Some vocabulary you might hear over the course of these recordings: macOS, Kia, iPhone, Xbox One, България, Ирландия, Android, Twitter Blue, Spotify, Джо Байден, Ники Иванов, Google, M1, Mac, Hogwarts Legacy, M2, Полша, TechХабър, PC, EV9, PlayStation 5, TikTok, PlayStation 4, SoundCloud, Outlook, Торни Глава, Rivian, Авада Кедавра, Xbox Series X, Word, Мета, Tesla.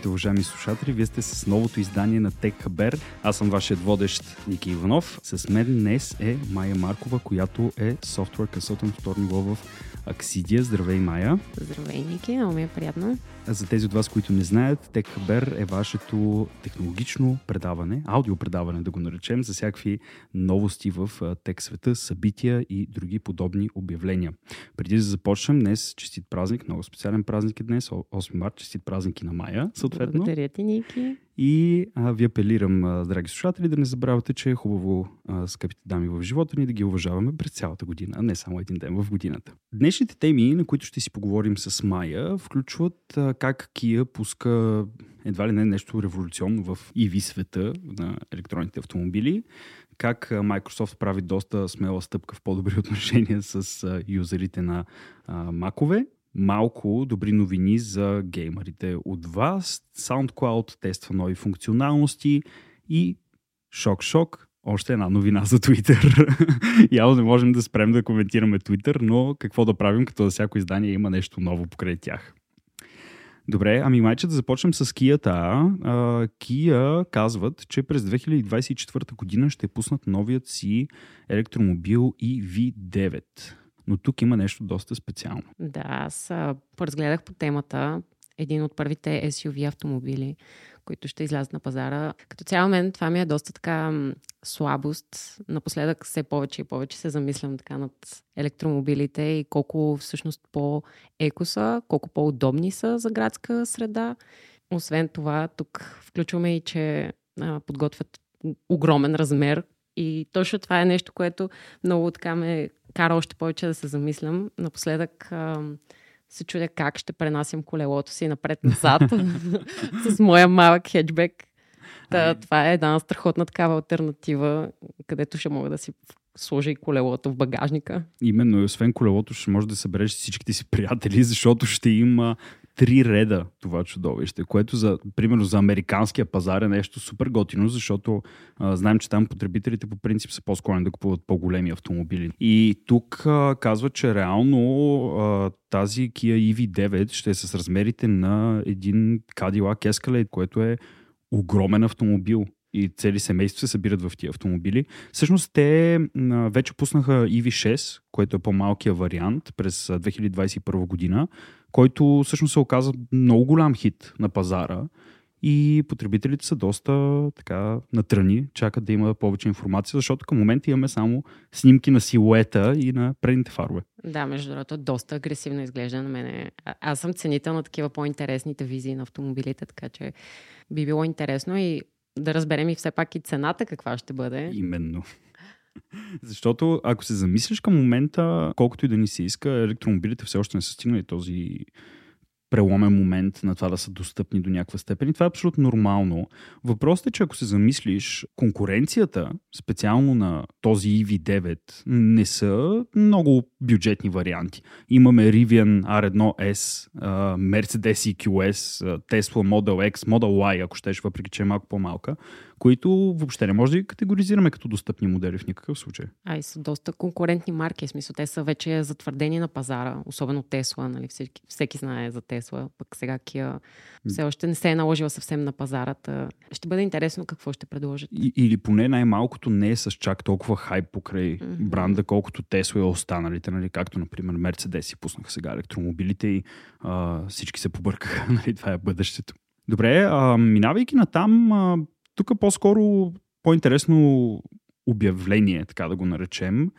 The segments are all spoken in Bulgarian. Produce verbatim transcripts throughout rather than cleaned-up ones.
Здравейте, уважаеми слушатели! Вие сте с новото издание на TechХабър. Аз съм вашият водещ Ники Иванов. С мен днес е Майя Маркова, която е софтуер консултант в Торни Глава в Аксидия. Здравей, Майя! Здравей, Ники! Много ми е приятно! За тези от вас, които не знаят, TechХабър е вашето технологично предаване, аудиопредаване да го наречем, за всякакви новости в тек света, събития и други подобни обявления. Преди да започнем, днес честит празник, много специален празник е днес, осми март, честит празник и на Майя, съответно. Благодаря ти, Ники. И а, ви апелирам, а, драги слушатели, да не забравяте, че е хубаво а, скъпите дами в живота ни да ги уважаваме през цялата година, а не само един ден в годината. Днешните теми, на които ще си поговорим с Майя, включват а, как Kia пуска едва ли не нещо революционно в и ви света на електронните автомобили, как Microsoft прави доста смела стъпка в по-добри отношения с а, юзерите на а, Mac-ове, малко добри новини за геймерите от вас. SoundCloud тества нови функционалности и шок-шок. Още една новина за Twitter. Явно не можем да спрем да коментираме Twitter, но какво да правим, като за всяко издание има нещо ново покрай тях. Добре, ами майче да започнем с Kia-та. Kia казват, че през две хиляди двадесет и четвърта година ще пуснат новият си електромобил и ви девет. Но тук има нещо доста специално. Да, аз разгледах по темата един от първите ес ю ви автомобили, които ще излязат на пазара. Като цяло мен това ми е доста така слабост. Напоследък все повече и повече се замислям така над електромобилите и колко всъщност по-еко са, колко по-удобни са за градска среда. Освен това, тук включваме и, че а, подготвят огромен размер. И точно това е нещо, което много така ме кара още повече да се замислям. Напоследък а, се чудя как ще пренасям колелото си напред-назад с моя малък хеджбек. Та, това е една страхотна такава алтернатива, където ще мога да си сложа и колелото в багажника. Именно, и освен колелото ще можеш да събереш всичките си приятели, защото ще има три реда това чудовище, което за, примерно, за американския пазар е нещо супер готино, защото а, знаем, че там потребителите по принцип са по-склонни да купуват по-големи автомобили. И тук а, казва, че реално а, тази Kia и ви девет ще е с размерите на един Cadillac Escalade, което е огромен автомобил. И цели семейства се събират в тия автомобили. Всъщност те вече пуснаха и ви шест, който е по-малкия вариант през две хиляди двадесет и първа година, който всъщност се оказа много голям хит на пазара и потребителите са доста така натръни, чакат да има повече информация, защото към момента имаме само снимки на силуета и на предните фарове. Да, между другото, доста агресивно изглежда на мене. А- аз съм ценител на такива по-интересните визии на автомобилите, така че би било интересно и да разберем и все пак и цената каква ще бъде. Именно. Защото ако се замислиш към момента, колкото и да ни се иска, електромобилите все още не са стигнали този преломен момент на това да са достъпни до някаква степен. И това е абсолютно нормално. Въпросът е, че ако се замислиш, конкуренцията, специално на този и ви девет, не са много бюджетни варианти. Имаме Rivian ар едно ес, Mercedes и кю ес, Tesla Model X, Model Y, ако щеш, въпреки че е малко по-малка, които въобще не може да ги категоризираме като достъпни модели в никакъв случай. А и са доста конкурентни марки, в смисъл те са вече затвърдени на пазара, особено Tesla, нали, всеки, всеки знае за Tesla, пък сега Kia все още не се е наложила съвсем на пазарата. Ще бъде интересно какво ще предложат. И, или поне най-малкото не е с чак толкова хайп покрай mm-hmm. бранда, колкото Tesla и останалите, нали, както например Mercedes и пуснаха сега електромобилите и а, всички се побъркаха, нали, това е бъдещето. Добре, а, минавайки натам, а, тук по-скоро по-интересно обявление, така да го наречем.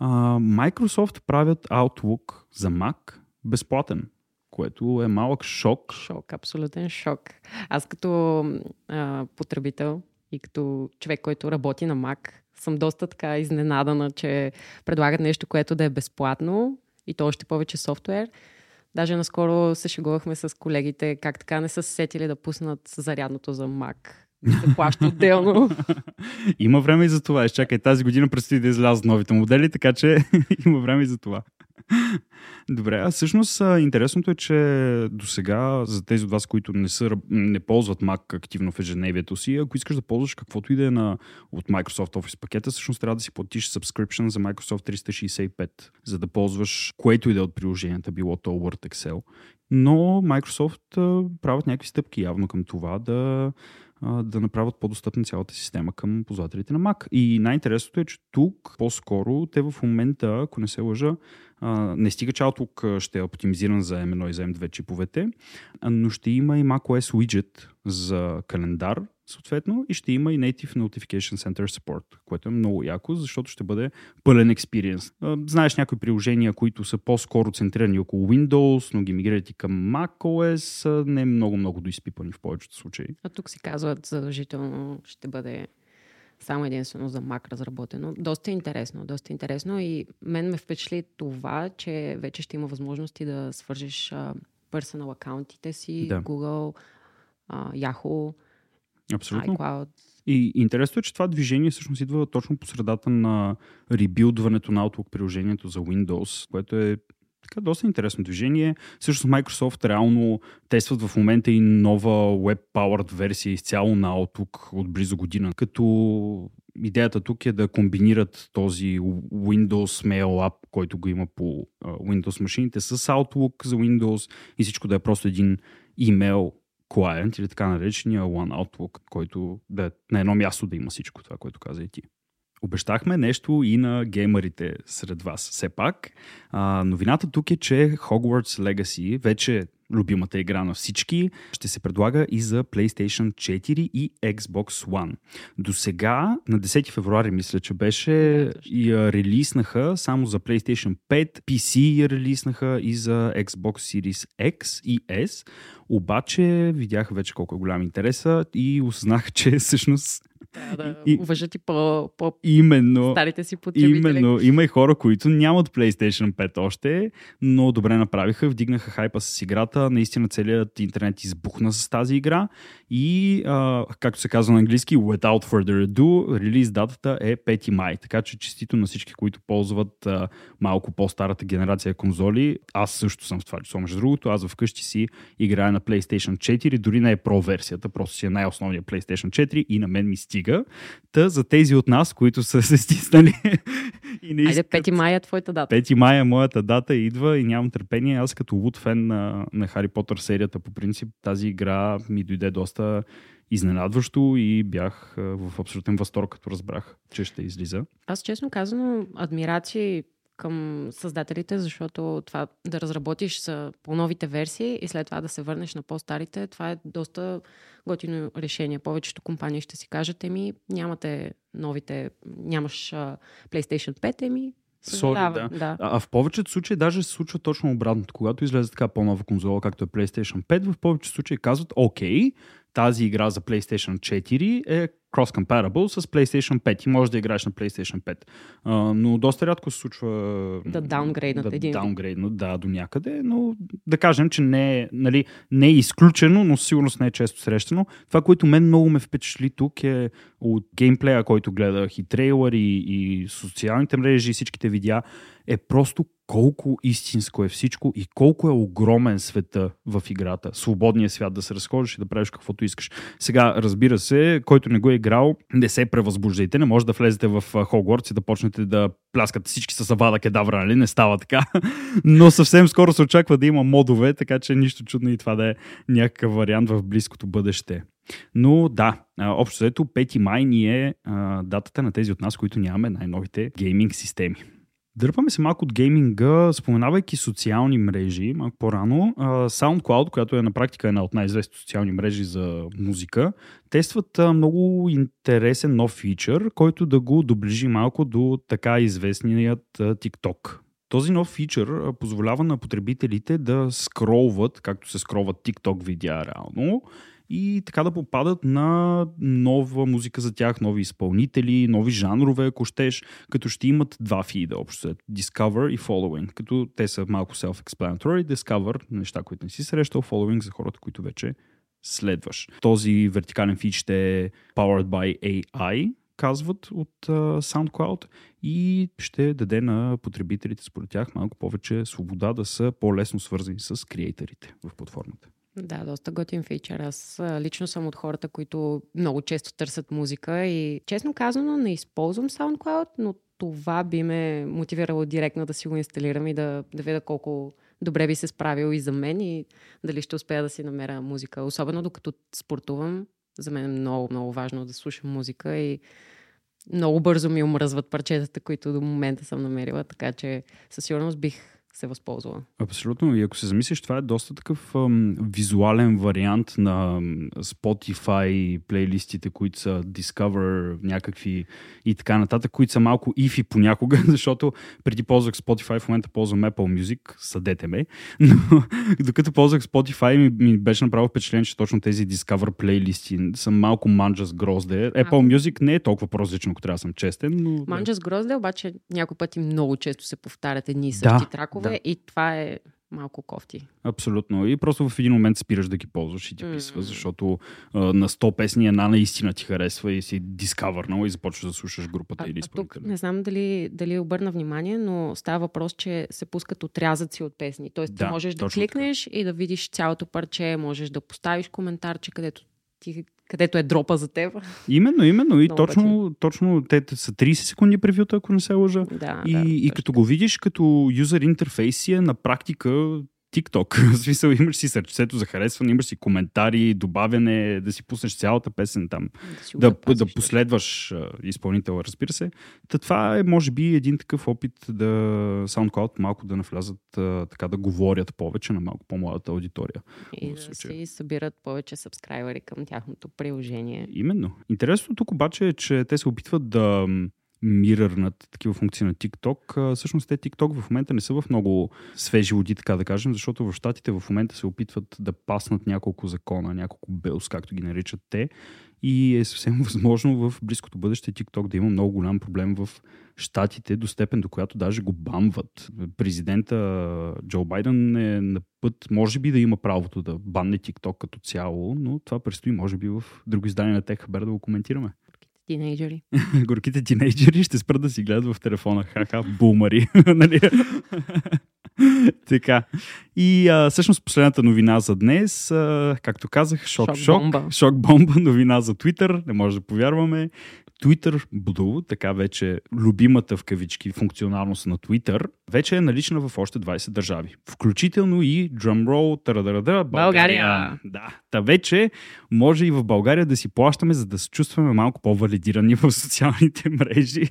Microsoft правят Outlook за Mac безплатен, което е малък шок. Шок, абсолютен шок. Аз като а, потребител и като човек, който работи на Mac, съм доста така изненадана, че предлагат нещо, което да е безплатно и то още повече софтуер. Даже наскоро се шегувахме с колегите как така не са се сетили да пуснат зарядното за Mac. Се плаща отделно. Има време и за това. Изчакай, тази година предстои да излязат новите модели, така че има време и за това. Добре, а всъщност интересното е, че досега за тези от вас, които не, са, не ползват Mac активно в ежедневието си, ако искаш да ползваш каквото и да е на, от Microsoft Office пакета, всъщност трябва да си платиш subscription за Microsoft триста шейсет и пет, за да ползваш което и да е от приложенията, било то Word, Excel Но Microsoft а, правят някакви стъпки явно към това да, а, да направят по-достъпна цялата система към ползвателите на Mac. И най-интересното е, че тук по-скоро те в момента, ако не се лъжа, а, не стига че Outlook ще е оптимизиран за Ем едно и за Ем две чиповете, но ще има и macOS widget за календар, съответно, и ще има и Native Notification Center Support, което е много яко, защото ще бъде пълен експириенс. Знаеш някои приложения, които са по-скоро центрирани около Windows, но ги мигрират и към macOS, не е много-много доизпипани в повечето случаи. А тук си казват задължително ще бъде само единствено за Mac разработено. Доста е интересно, доста е интересно и мен ме впечатли това, че вече ще има възможности да свържеш персонал акаунтите си, да. Google, Yahoo, абсолютно. iCloud. И интересно е, че това движение всъщност идва точно по средата на ребилдването на Outlook приложението за Windows, което е така доста интересно движение. Всъщност Microsoft реално тестват в момента и нова web-powered версия изцяло на Outlook от близо година, като идеята тук е да комбинират този Windows Mail App, който го има по Windows машините, с Outlook за Windows и всичко да е просто един имейл клиент или така наречения One Outlook, който да е на едно място да има всичко това, което каза и ти. Обещахме нещо и на геймърите сред вас. Все пак, а, новината тук е, че Hogwarts Legacy, вече любимата игра на всички, ще се предлага и за PlayStation четири и Xbox One. До сега, на десети февруари, мисля, че беше, да, я релиснаха само за PlayStation пет, пи си я релиснаха и за Xbox Series X и S, обаче видях вече колко е голям интереса и осъзнах, че всъщност трябва да и, уважат и по, по именно, старите си потребители. Именно, има и хора, които нямат PlayStation пет още, но добре направиха, вдигнаха хайпа с играта, наистина целият интернет избухна с тази игра и, а, както се казва на английски, without further ado, релиз датата е пети май, така че честито на всички, които ползват а, малко по-старата генерация конзоли. Аз също съм в това число, между другото, аз вкъщи си играя на PlayStation четири, дори не е Pro версията, просто си е най-основният PlayStation четири и на мен ми стига. Та за тези от нас, които са се стиснали и не искат... Айде, пети май е твоята дата. пети май е моята дата, идва и нямам търпение. Аз като луд фен на, на Хари Потър серията, по принцип, тази игра ми дойде доста изненадващо и бях в абсолютен възторг, като разбрах, че ще излиза. Аз честно казано, адмирации към създателите, защото това да разработиш са по-новите версии и след това да се върнеш на по-старите, това е доста готино решение. Повечето компании ще си кажат, еми, нямате новите, нямаш а, PlayStation пет, еми, Sorry, да. Да. А в повечето случаи даже се случва точно обратното. Когато излезе така по-нова конзола, както е PlayStation пет, в повечето случаи казват, окей, тази игра за PlayStation четири е cross-comparable с PlayStation пет и можеш да играеш на PlayStation пет. А, но доста рядко се случва да даунгрейднат един. Даунгрейднат, да, до някъде, но да кажем, че не е, нали, не е изключено, но сигурно не е често срещано. Това, което мен много ме впечатли тук е от геймплея, който гледах и трейлър, и, и социалните мрежи, и всичките видеа, е просто колко истинско е всичко и колко е огромен света в играта. Свободният свят да се разхождаш и да правиш каквото искаш. Сега, разбира се, който не го е играл, не се превъзбуждайте, не може да влезете в Хогвартс и да почнете да пляскате всички с Авада Кедавра, нали? Не става така. Но съвсем скоро се очаква да има модове, така че нищо чудно и това да е някакъв вариант в близкото бъдеще. Но да, общо взето пети май ни е а, датата на тези от нас, които нямаме най-новите гейминг системи. Дърпаме се малко от гейминга, споменавайки социални мрежи, малко по-рано. SoundCloud, която е на практика една от най-известни социални мрежи за музика, тестват много интересен нов фичър, който да го доближи малко до така известният TikTok. Този нов фичър позволява на потребителите да скролват, както се скролват TikTok видеа реално, и така да попадат на нова музика за тях, нови изпълнители, нови жанрове, ако щеш, като ще имат два фида общо, Discover и Following, като те са малко self-explanatory, Discover, неща, които не си срещал, Following за хората, които вече следваш. Този вертикален фич ще е Powered by Ей Ай, казват от SoundCloud, и ще даде на потребителите според тях малко повече свобода да са по-лесно свързани с креаторите в платформата. Да, доста готин фичър. Аз лично съм от хората, които много често търсят музика и честно казано не използвам SoundCloud, но това би ме мотивирало директно да си го инсталирам и да, да видя колко добре би се справил и за мен и дали ще успея да си намеря музика. Особено докато спортувам, за мен е много, много важно да слушам музика и много бързо ми омръзват парчетата, които до момента съм намерила, така че със сигурност бих се възползва. Абсолютно. И ако се замислиш, това е доста такъв ам, визуален вариант на Spotify, плейлистите, които са Discover, някакви и така нататък, които са малко ифи понякога, защото преди ползвах Spotify, в момента ползвам Apple Music, съдете ме, но докато ползвах Spotify ми, ми беше направо впечатление, че точно тези Discover плейлисти са малко манджа с грозде. Apple а, Music не е толкова по-различно, ако трябва да съм честен. Но... Манджа с грозде, обаче някои пъти много често се повтарят едни и същи да. тракове. Да. И това е малко кофти. Абсолютно. И просто в един момент спираш да ги ползваш и ти писва, mm. защото а, на сто песни една наистина ти харесва и си дискавърнал и започваш да слушаш групата а, или изпълнителя. Не знам дали, дали обърна внимание, но става въпрос, че се пускат отрязъци от песни. Тоест да, ти можеш да кликнеш така и да видиш цялото парче, можеш да поставиш коментарче, където ти... където е дропа за теб. Именно, именно. И точно, точно те са трийсет секунди превюта, ако не се лъжа. Да, и да, и като го видиш, като юзер интерфейс е на практика TikTok. В смисъл, имаш си сърчето за харесване, имаш си коментари, добавяне, да си пуснеш цялата песен там. Да, да, да последваш изпълнителя, разбира се. Та това е, може би, един такъв опит да SoundCloud малко да навлязат, така да говорят повече на малко по-младата аудитория. И да си събират повече сабскрайбъри към тяхното приложение. Именно. Интересно тук обаче е, че те се опитват да... мирърнат такива функции на TikTok. Всъщност те TikTok в момента не са в много свежи води, така да кажем, защото в щатите в момента се опитват да паснат няколко закона, няколко белс, както ги наричат те. И е съвсем възможно в близкото бъдеще TikTok да има много голям проблем в щатите, до степен до която даже го бамват. Президента Джо Байден е на път, може би да има правото да банне TikTok като цяло, но това предстои, може би, в друго издание на TechХабър да го коментираме. Тинейджери. Горките тинейджери ще спрат да си гледат в телефона. Ха-ха, бумари. Така. И а, всъщност последната новина за днес, а, както казах, шок-шок. Шок-бомба. Новина за Twitter. Не може да повярваме. Twitter Blue, така вече любимата в кавички функционалност на Twitter, вече е налична в още двайсет държави. Включително и drumroll, тара-дара-дара, България. България. Да. Та вече може и в България да си плащаме, за да се чувстваме малко по-валидирани в социалните мрежи.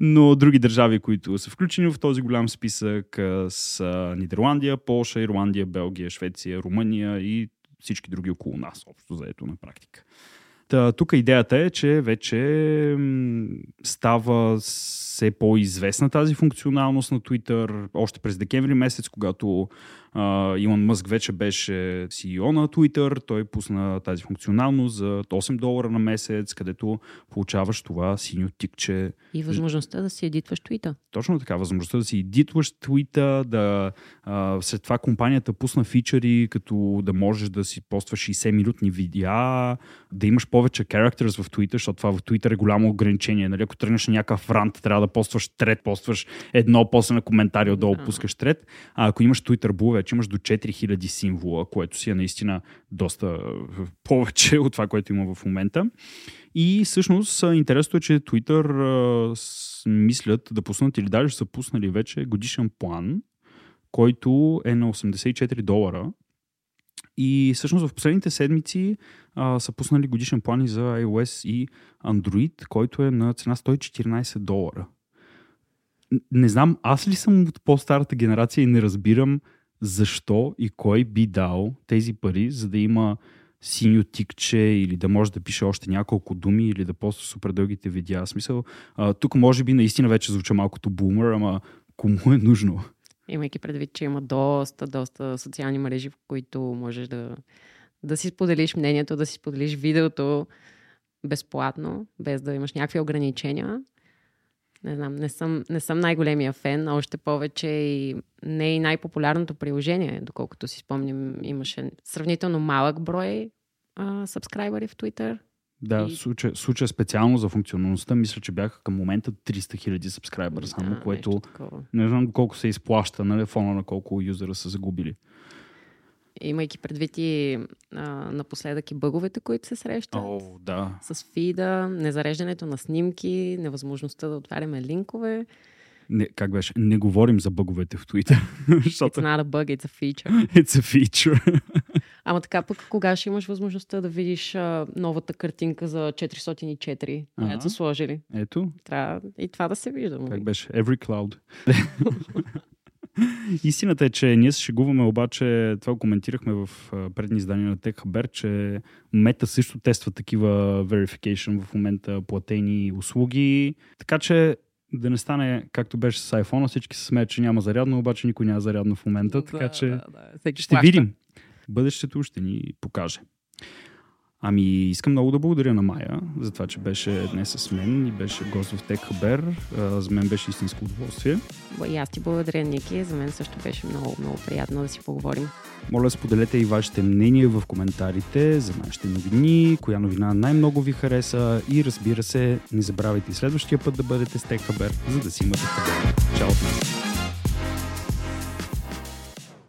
Но други държави, които са включени в този голям списък, са Нидерландия, Полша, Ирландия, Белгия, Швеция, Румъния и всички други около нас, общо заето на практика. Тук идеята е, че вече става все по-известна тази функционалност на Twitter. Още през декември месец, когато а, Илон Мъск вече беше Си И О на Twitter, той пусна тази функционалност за осем долара на месец, където получаваш това синьо тикче. И възможността да си едитваш твита. Точно така, възможността да си едитваш твита, да а, след това компанията пусна фичъри, като да можеш да си постваш шейсет минутни видеа, да имаш по повече characters в Twitter, защото това в Twitter е голямо ограничение. Нали? Ако тръгнеш на някакъв рант, трябва да постваш трет, постваш едно, после на коментари отдолу да пускаш трет. А ако имаш Twitter Blue, вече имаш до четири хиляди символа, което си е наистина доста повече от това, което има в момента. И всъщност интересно е, че Twitter а, мислят да пуснат или даже са пуснали вече годишен план, който е на осемдесет и четири долара. И всъщност в последните седмици а, са пуснали годишен плани за iOS и Android, който е на цена сто и четиринайсет долара. Не знам, аз ли съм от по-старата генерация и не разбирам защо и кой би дал тези пари, за да има синьо тикче или да може да пише още няколко думи или да поства супер дългите видеа. Смисъл, а, тук може би наистина вече звуча малкото бумер, ама кому е нужно? Имайки предвид, че има доста, доста социални мрежи, в които можеш да, да си споделиш мнението, да си споделиш видеото безплатно, без да имаш някакви ограничения. Не знам, не съм, не съм най-големия фен, още повече и не и най-популярното приложение, доколкото си спомням, имаше сравнително малък брой а, сабскрайбъри в Twitter. Да, и... случая случа специално за функционалността, мисля, че бяха към момента триста хиляди сабскрайбъра само, да, което не знам колко се изплаща, нали, фона на колко юзера са загубили. Имайки предвид и а, напоследък и бъговете, които се срещат. О, да. С фида, незареждането на снимки, невъзможността да отваряме линкове. Не, как беше? Не говорим за бъговете в Twitter. It's not a bug, it's a feature. It's a feature. Ама така пък, кога ще имаш възможността да видиш а, новата картинка за четиристотин и четири, която са сложили? Ето. Трябва и това да се вижда. Как беше? Every cloud. Истината е, че ние се шегуваме, обаче това коментирахме в предни издания на TechХабър, че Мета също тества такива verification в момента, платени услуги. Така че да не стане както беше с iPhone, всички се смеят, че няма зарядно, обаче никой няма зарядно в момента, така че да, да, да. ще плаща. Видим. Бъдещето ще ни покаже. Ами, искам много да благодаря на Майя за това, че беше днес с мен и беше гост в TechХабър. За мен беше истинско удоволствие. И аз ти благодаря, Ники. За мен също беше много, много приятно да си поговорим. Моля, споделете и вашите мнения в коментарите за нашите новини, коя новина най-много ви хареса и разбира се, не забравяйте следващия път да бъдете с TechХабър, за да си имате хабър.